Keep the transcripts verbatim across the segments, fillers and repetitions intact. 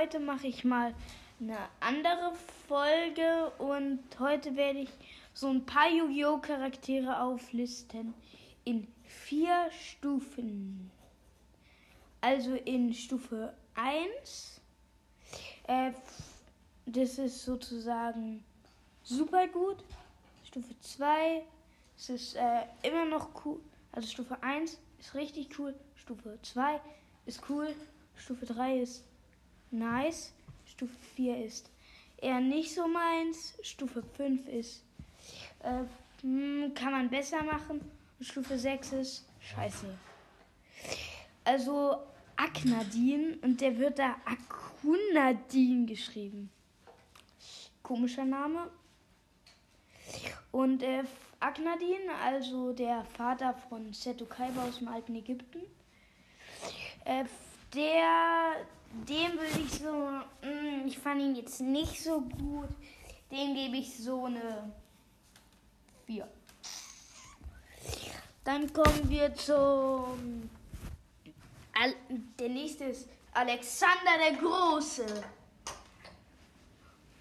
heute mache ich mal eine andere Folge und heute werde ich so ein paar Yu-Gi-Oh! Charaktere auflisten in vier Stufen. Also in Stufe eins, äh, das ist sozusagen super gut. Stufe zwei, es ist äh, immer noch cool, also Stufe eins ist richtig cool, Stufe zwei ist cool, Stufe drei ist nice, Stufe vier ist eher nicht so meins, Stufe fünf ist äh, kann man besser machen und Stufe sechs ist scheiße. Also Aknadin, und der wird da Aknadin geschrieben. Komischer Name. Und äh, Aknadin, also der Vater von Seto Kaiba aus dem alten Ägypten, äh, der, dem würde ich so, mh, ich fand ihn jetzt nicht so gut, dem gebe ich so eine vier. Dann kommen wir zum, Al der nächste ist Alexander der Große.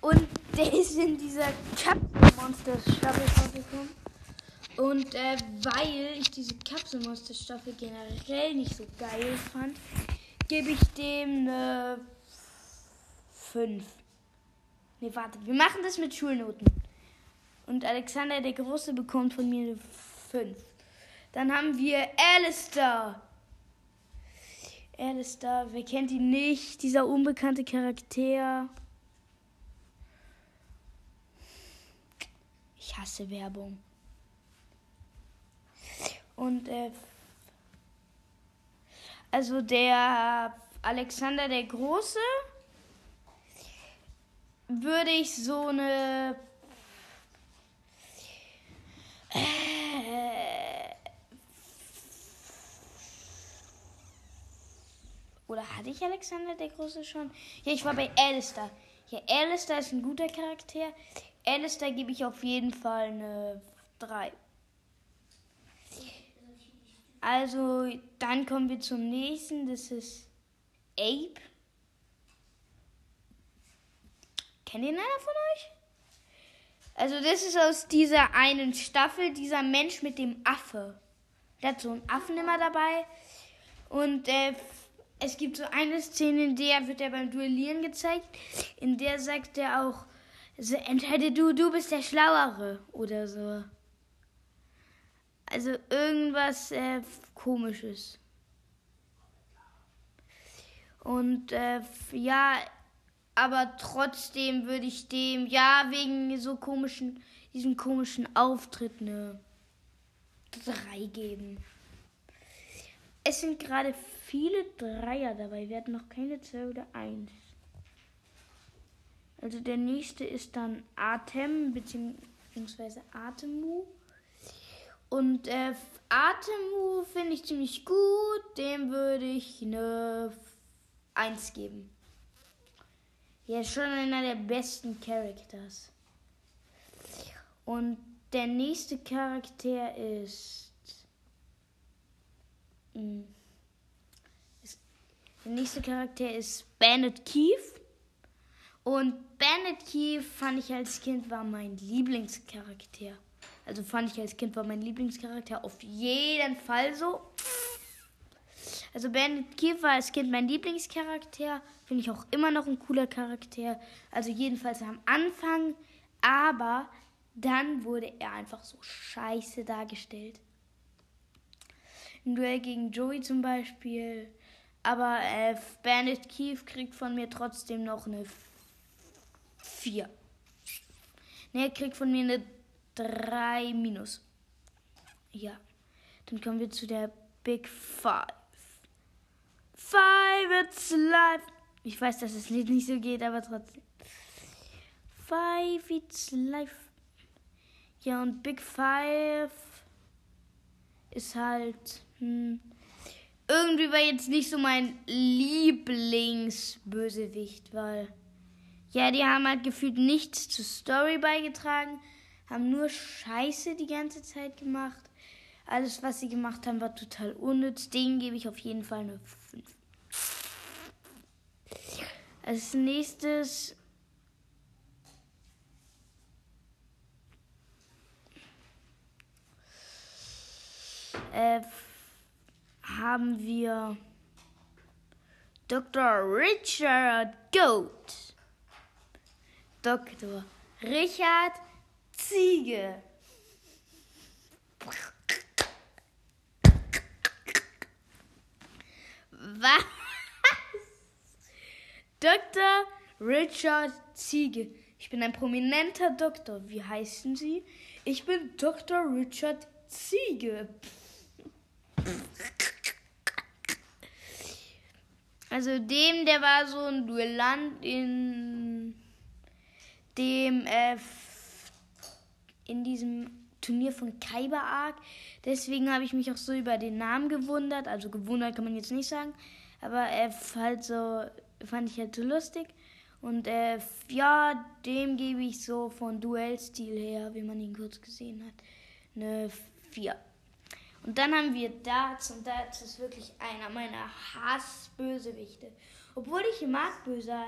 Und der ist in dieser Kapselmonster-Staffel vorgekommen. Und äh, weil ich diese Kapselmonster-Staffel generell nicht so geil fand, gebe ich dem eine fünf. Ne, warte, wir machen das mit Schulnoten. Und Alexander der Große bekommt von mir eine fünf. Dann haben wir Alistair. Alistair, wer kennt ihn nicht? Dieser unbekannte Charakter. Ich hasse Werbung. Und, äh, also der Alexander der Große würde ich so eine äh, oder hatte ich Alexander der Große schon? Ja, ich war bei Alistair. Ja, Alistair ist ein guter Charakter. Alistair gebe ich auf jeden Fall eine drei. Also, dann kommen wir zum nächsten. Das ist Abe. Kennt ihn einer von euch? Also, das ist aus dieser einen Staffel, dieser Mensch mit dem Affe. Der hat so einen Affen immer dabei. Und äh, es gibt so eine Szene, in der wird er beim Duellieren gezeigt. In der sagt er auch, also entscheide du, du bist der Schlauere oder so. Also irgendwas äh, Komisches. Und äh, ja, aber trotzdem würde ich dem, ja, wegen so komischen, diesem komischen Auftritt eine drei geben. Es sind gerade viele Dreier dabei, wir hatten noch keine zwei oder eins. Also der nächste ist dann Atem, beziehungsweise Atemu. Und äh, Atemu finde ich ziemlich gut. Dem würde ich eine eins geben. Ja, schon einer der besten Characters. Und der nächste Charakter ist... Mh, ist der nächste Charakter ist Bandit Keefe. Und Bennett Keefe fand ich als Kind war mein Lieblingscharakter. Also fand ich als Kind war mein Lieblingscharakter auf jeden Fall so. Also Bennett Keefe war als Kind mein Lieblingscharakter. Finde ich auch immer noch ein cooler Charakter. Also jedenfalls am Anfang. Aber dann wurde er einfach so scheiße dargestellt. Im Duell gegen Joey zum Beispiel. Aber äh, Bandit Keefe kriegt von mir trotzdem noch eine vier. Ne, er kriegt von mir eine drei minus. Ja. Dann kommen wir zu der Big Five. Five, it's life. Ich weiß, dass das Lied nicht so geht, aber trotzdem. Five, it's life. Ja, und Big Five ist halt... Hm, irgendwie war jetzt nicht so mein Lieblingsbösewicht, weil... Ja, die haben halt gefühlt nichts zur Story beigetragen, haben nur Scheiße die ganze Zeit gemacht. Alles, was sie gemacht haben, war total unnütz. Denen gebe ich auf jeden Fall eine fünf. Als nächstes äh, haben wir Doktor Richard Goat. Doktor Richard Ziege. Was? Doktor Richard Ziege. Ich bin ein prominenter Doktor. Wie heißen Sie? Ich bin Doktor Richard Ziege. Also dem, der war so ein Duellant in dem äh, in diesem Turnier von Kaiba Arc. Deswegen habe ich mich auch so über den Namen gewundert. Also gewundert kann man jetzt nicht sagen, aber äh, halt so fand ich halt so lustig. Und äh, ja, dem gebe ich so von Duellstil her, wie man ihn kurz gesehen hat, eine vier. Und dann haben wir Dartz, und Dartz ist wirklich einer meiner Hassbösewichte. Obwohl ich mag Böse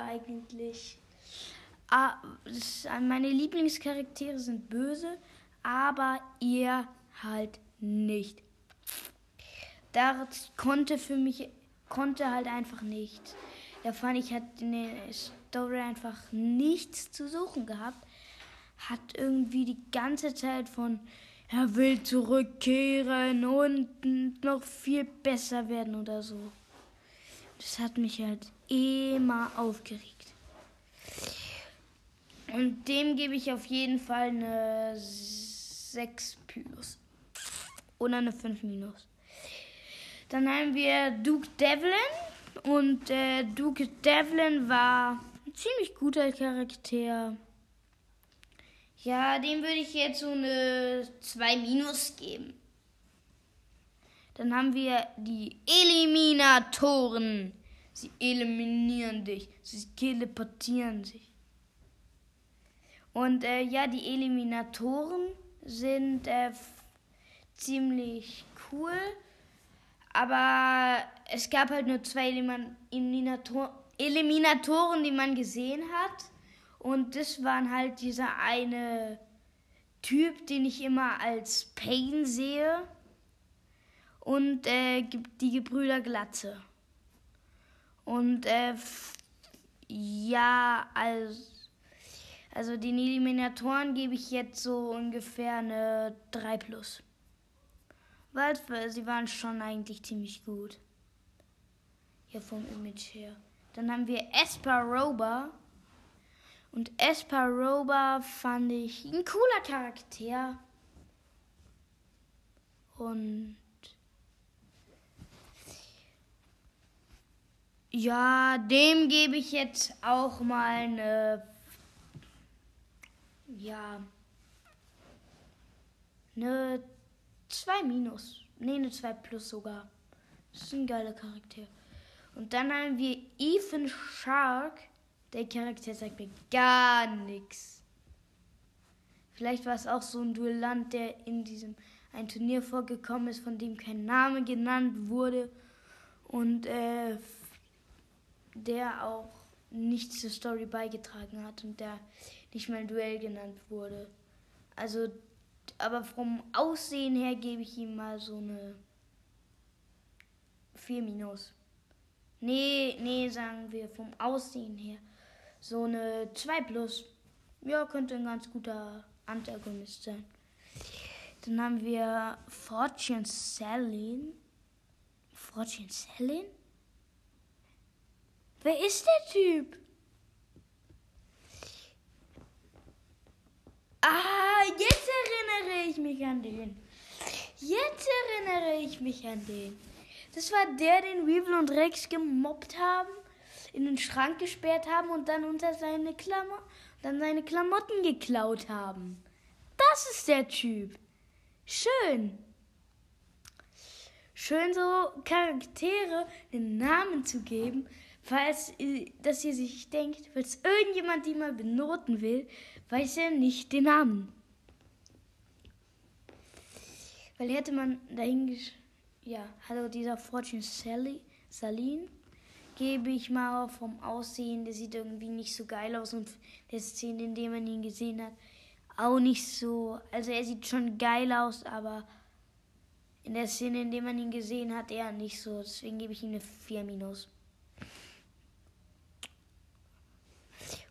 eigentlich. Ah, meine Lieblingscharaktere sind böse, aber ihr halt nicht. Dartz konnte für mich, konnte halt einfach nichts. Da fand ich, hat in der Story einfach nichts zu suchen gehabt. Hat irgendwie die ganze Zeit von er will zurückkehren und noch viel besser werden oder so. Das hat mich halt immer aufgeregt. Und dem gebe ich auf jeden Fall eine sechs plus. Oder eine fünf minus. Dann haben wir Duke Devlin. Und äh, Duke Devlin war ein ziemlich guter Charakter. Ja, dem würde ich jetzt so eine zwei minus geben. Dann haben wir die Eliminatoren. Sie eliminieren dich. Sie teleportieren sich. Und äh, ja, die Eliminatoren sind äh, ziemlich cool. Aber es gab halt nur zwei Elimin- Eliminator- Eliminatoren, die man gesehen hat. Und das waren halt dieser eine Typ, den ich immer als Pain sehe. Und äh, die Gebrüder Glatze. Und äh, f- ja, also, also den Eliminatoren gebe ich jetzt so ungefähr eine drei plus. Weil sie waren schon eigentlich ziemlich gut. Ja, vom Image her. Dann haben wir Esperoba. Und Esperoba fand ich ein cooler Charakter. Und ja, dem gebe ich jetzt auch mal eine, ja, eine zwei minus. Nee, eine zwei plus sogar. Das ist ein geiler Charakter. Und dann haben wir Ethan Shark. Der Charakter sagt mir gar nichts. Vielleicht war es auch so ein Duellant, der in diesem ein Turnier vorgekommen ist, von dem kein Name genannt wurde und äh, der auch nichts zur Story beigetragen hat und der nicht mal im Duell genannt wurde. Also, aber vom Aussehen her gebe ich ihm mal so eine vier minus. Nee, nee, sagen wir vom Aussehen her. So eine zwei plus. Ja, könnte ein ganz guter Antagonist sein. Dann haben wir Fortune Selin. Fortune Selin? Wer ist der Typ? Ah, jetzt erinnere ich mich an den. Jetzt erinnere ich mich an den. Das war der, den Weevil und Rex gemobbt haben, in den Schrank gesperrt haben und dann unter seine Klammer, dann seine Klamotten geklaut haben. Das ist der Typ. Schön. Schön, so Charaktere den Namen zu geben, falls, dass ihr sich denkt, falls irgendjemand die mal benoten will, weiß er nicht den Namen. Weil hätte man dahin gesch- ja, hallo, dieser Fortune Selin gebe ich mal vom Aussehen, der sieht irgendwie nicht so geil aus und der Szene, in der man ihn gesehen hat, auch nicht so, also er sieht schon geil aus, aber in der Szene, in der man ihn gesehen hat, eher nicht so, deswegen gebe ich ihm eine vier minus.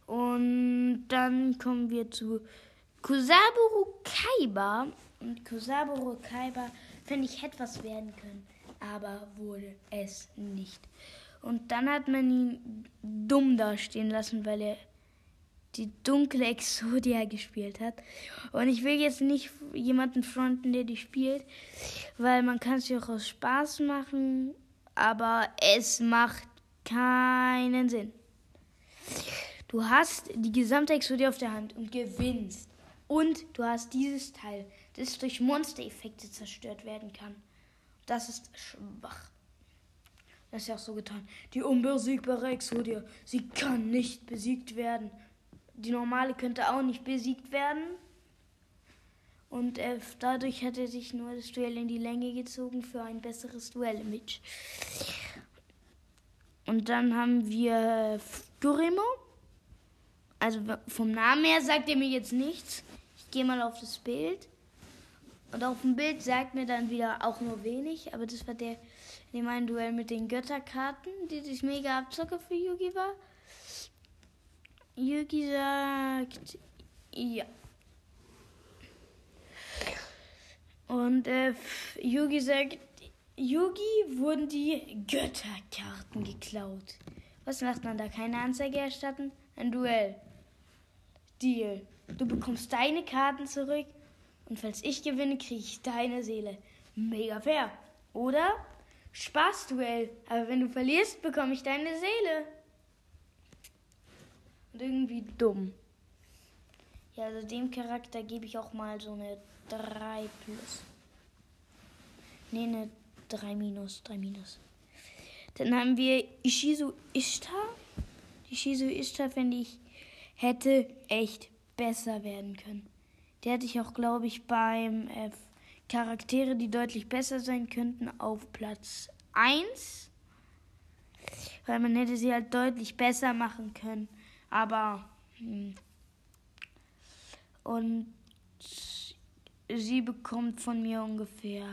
Und dann kommen wir zu Kusaburu Kaiba. Und Kusaburu Kaiba, finde ich, hätte was werden können, aber wurde es nicht. Und dann hat man ihn dumm dastehen lassen, weil er die dunkle Exodia gespielt hat. Und ich will jetzt nicht jemanden fronten, der die spielt, weil man kann es ja auch aus Spaß machen, aber es macht keinen Sinn. Du hast die gesamte Exodia auf der Hand und gewinnst. Und du hast dieses Teil, das durch Monstereffekte zerstört werden kann. Das ist schwach. Das ist ja auch so getan. Die unbesiegbare Exodia, sie kann nicht besiegt werden. Die normale könnte auch nicht besiegt werden. Und äh, dadurch hat er sich nur das Duell in die Länge gezogen für ein besseres Duell-Image. Und dann haben wir Doremo. Also vom Namen her sagt er mir jetzt nichts. Ich gehe mal auf das Bild. Und auf dem Bild sagt mir dann wieder auch nur wenig. Aber das war der, in dem einen Duell mit den Götterkarten, die das mega Abzocke für Yugi war. Yugi sagt ja. Und äh, Yugi sagt, Yugi wurden die Götterkarten geklaut. Was macht man da? Keine Anzeige erstatten? Ein Duell. Deal. Du bekommst deine Karten zurück und falls ich gewinne, kriege ich deine Seele. Mega fair. Oder? Spaßduell. Aber wenn du verlierst, bekomme ich deine Seele. Irgendwie dumm. Ja, also dem Charakter gebe ich auch mal so eine drei plus. Ne, eine drei minus. Dann haben wir Ishizu Ishtar. Ishizu Ishtar, finde ich, hätte echt besser werden können. Der hatte ich auch, glaube ich, beim äh, Charaktere, die deutlich besser sein könnten, auf Platz eins. Weil man hätte sie halt deutlich besser machen können. Aber, hm. Und sie bekommt von mir ungefähr,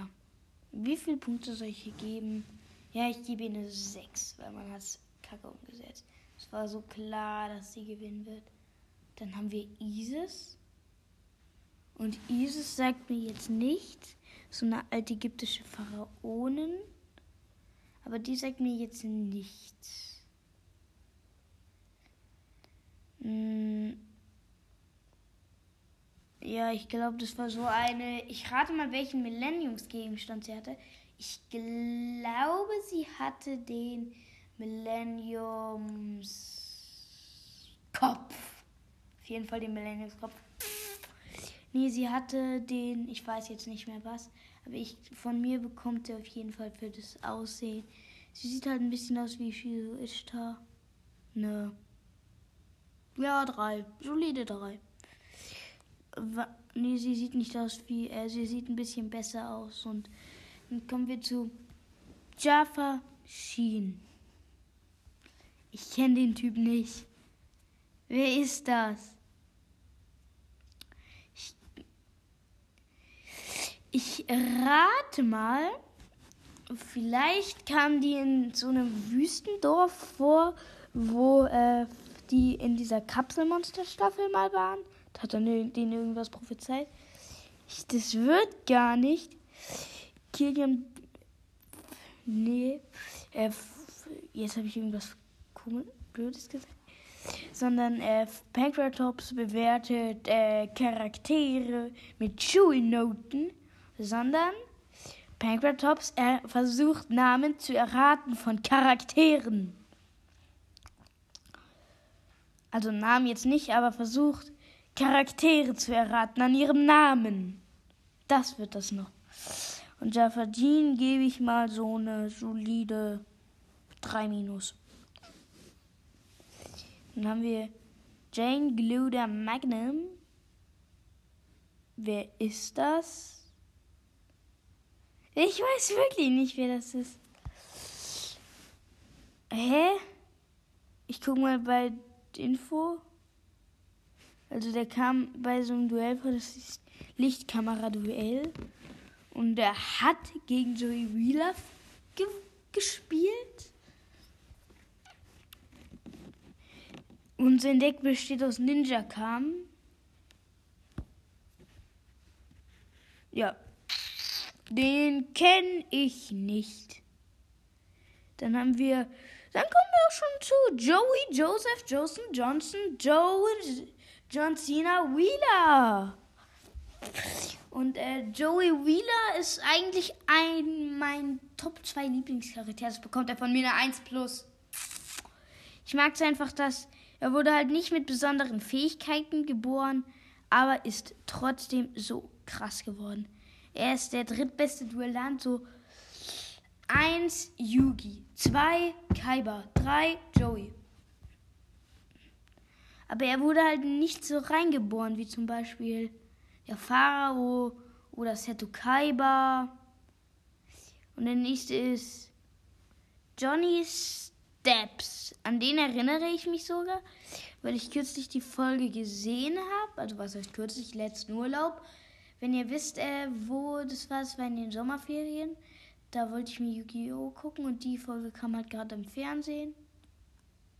wie viele Punkte soll ich ihr geben? Ja, ich gebe ihr eine sechs, weil man hat es kacke umgesetzt. Es war so klar, dass sie gewinnen wird. Dann haben wir Isis. Und Isis sagt mir jetzt nichts. So eine alte ägyptische Pharaonin. Aber die sagt mir jetzt nichts. Ja, ich glaube, das war so eine... Ich rate mal, welchen Millenniumsgegenstand sie hatte. Ich glaube, sie hatte den Millenniumskopf. Auf jeden Fall den Millenniumskopf. Nee, sie hatte den... Ich weiß jetzt nicht mehr was. Aber ich von mir bekommt sie auf jeden Fall für das Aussehen. Sie sieht halt ein bisschen aus wie Shizu Ishtar. Nö. Ja, drei. Solide drei. Nee, sie sieht nicht aus wie... Äh, sie sieht ein bisschen besser aus. Und dann kommen wir zu Jafar Shin. Ich kenne den Typ nicht. Wer ist das? Ich, ich rate mal, vielleicht kam die in so einem Wüstendorf vor, wo... Äh, die in dieser Kapselmonster-Staffel mal waren. Da hat er denen irgendwas prophezeit. Ich, das wird gar nicht. Kilian... Nee. Äh, jetzt habe ich irgendwas komisch, Blödes gesagt. Sondern äh, Pankratops bewertet äh, Charaktere mit Schulnoten. Sondern Pankratops äh, versucht, Namen zu erraten von Charakteren. Also Namen jetzt nicht, aber versucht, Charaktere zu erraten an ihrem Namen. Das wird das noch. Und Jafar Shin gebe ich mal so eine solide drei minus. Dann haben wir Jane Gluder Magnum. Wer ist das? Ich weiß wirklich nicht, wer das ist. Hä? Ich guck mal bei Info. Also der kam bei so einem Duell vor, das ist Lichtkamera-Duell. Und er hat gegen Joey Wheeler ge- gespielt. Und sein Deck besteht aus Ninja-Kamen. Ja. Den kenne ich nicht. Dann haben wir... Dann kommen wir auch schon zu Joey, Joseph, Johnson, Johnson, Joe, John Cena, Wheeler. Und äh, Joey Wheeler ist eigentlich ein mein Top zwei Lieblingscharakter. Das bekommt er von mir eine eins plus. Ich mag es einfach, dass er wurde halt nicht mit besonderen Fähigkeiten geboren, aber ist trotzdem so krass geworden. Er ist der drittbeste Duellant, so eins Yugi, zwei Kaiba, drei Joey. Aber er wurde halt nicht so reingeboren, wie zum Beispiel der Pharao oder Seto Kaiba. Und der nächste ist Johnny Steps. An den erinnere ich mich sogar, weil ich kürzlich die Folge gesehen habe. Also was heißt kürzlich? Letzten Urlaub. Wenn ihr wisst, äh, wo das war, es war in den Sommerferien. Da wollte ich mir Yu-Gi-Oh! Gucken und die Folge kam halt gerade im Fernsehen.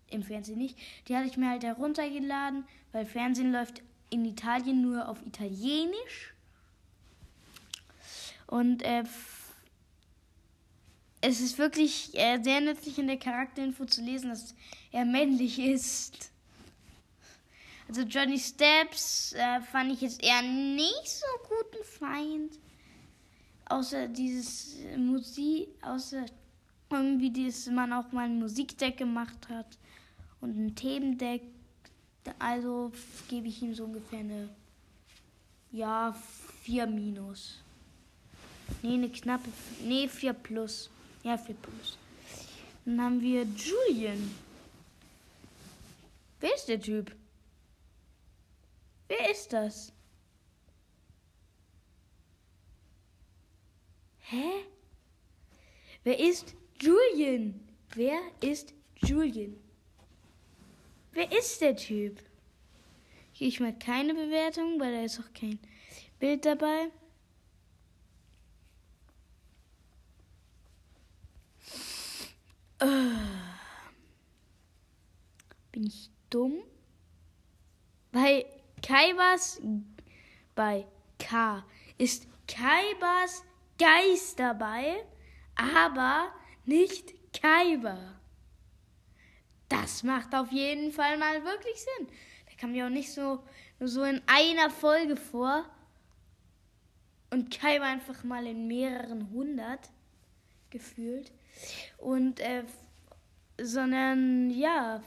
Im Fernsehen nicht. Die hatte ich mir halt heruntergeladen, weil Fernsehen läuft in Italien nur auf Italienisch. Und äh, f- es ist wirklich äh, sehr nützlich in der Charakterinfo zu lesen, dass er männlich ist. Also Johnny Steps äh, fand ich jetzt eher nicht so guten Feind. Außer dieses Musik, außer irgendwie, dass man auch mal ein Musikdeck gemacht hat und ein Themendeck. Also gebe ich ihm so ungefähr eine, ja, vier minus. Nee, eine knappe, nee, vier plus. Ja, vier plus. Dann haben wir Julian. Wer ist der Typ? Wer ist das? Hä? Wer ist Julian? Wer ist Julian? Wer ist der Typ? Hier, ich mag keine Bewertung, weil da ist auch kein Bild dabei. Bin ich dumm? Bei Kaibas... Bei K ist Kaibas... Geist dabei, aber nicht Kaiba. Das macht auf jeden Fall mal wirklich Sinn. Da kam ja auch nicht so, so in einer Folge vor und Kaiba einfach mal in mehreren hundert gefühlt. Und, äh, sondern, ja,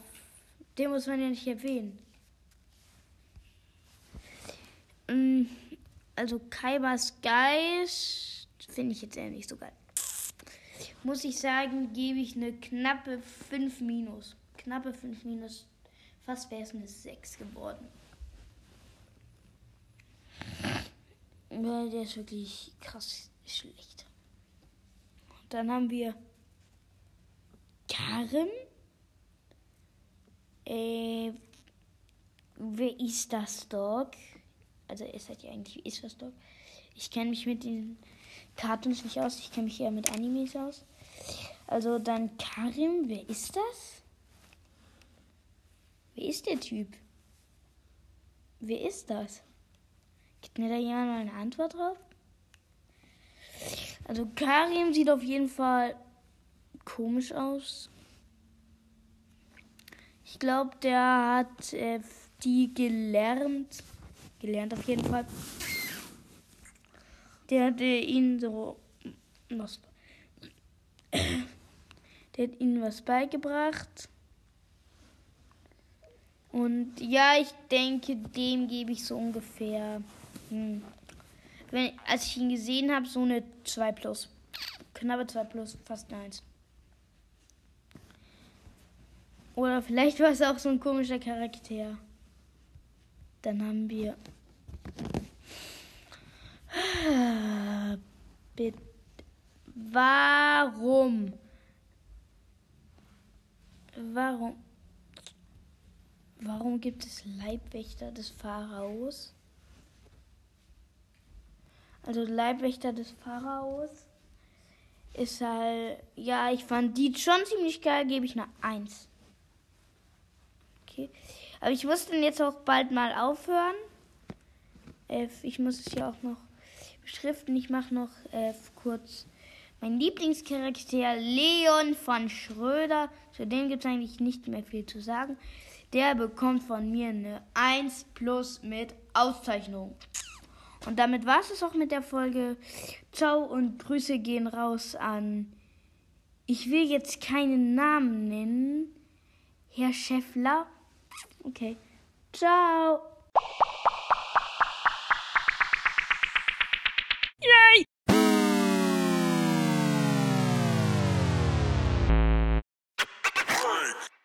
den muss man ja nicht erwähnen. Also Kaibas Geist finde ich jetzt eher nicht so geil. Muss ich sagen, gebe ich eine knappe fünf minus. Knappe fünf minus. Fast wäre es eine sechs geworden. Ja, der ist wirklich krass schlecht. Dann haben wir Karim. Äh, wer ist das Dog? Also er ist halt ja eigentlich, ist das Dog? Ich kenne mich mit den Cartoons nicht aus, ich kenne mich eher mit Animes aus. Also dann Karim, wer ist das? Wer ist der Typ? Wer ist das? Gibt mir da jemand mal eine Antwort drauf? Also Karim sieht auf jeden Fall komisch aus. Ich glaube, der hat äh, die gelernt. Gelernt auf jeden Fall. Der hatte ihn so was. Der hat ihnen was beigebracht. Und ja, ich denke, dem gebe ich so ungefähr, hm, wenn, als ich ihn gesehen habe, so eine zwei plus. Knappe zwei plus, fast eine eins. Oder vielleicht war es auch so ein komischer Charakter. Dann haben wir. Warum? Warum? Warum gibt es Leibwächter des Pharaos? Also Leibwächter des Pharaos ist halt... Ja, ich fand die schon ziemlich geil, gebe ich eine eins. Okay. Aber ich muss dann jetzt auch bald mal aufhören. Ich muss es ja auch noch beschriften. Ich mache noch äh, kurz mein Lieblingscharakter, Leon von Schröder. Zu dem gibt es eigentlich nicht mehr viel zu sagen. Der bekommt von mir eine eins plus mit Auszeichnung. Und damit war es auch mit der Folge. Ciao und Grüße gehen raus an... Ich will jetzt keinen Namen nennen. Herr Schäffler. Okay. Ciao.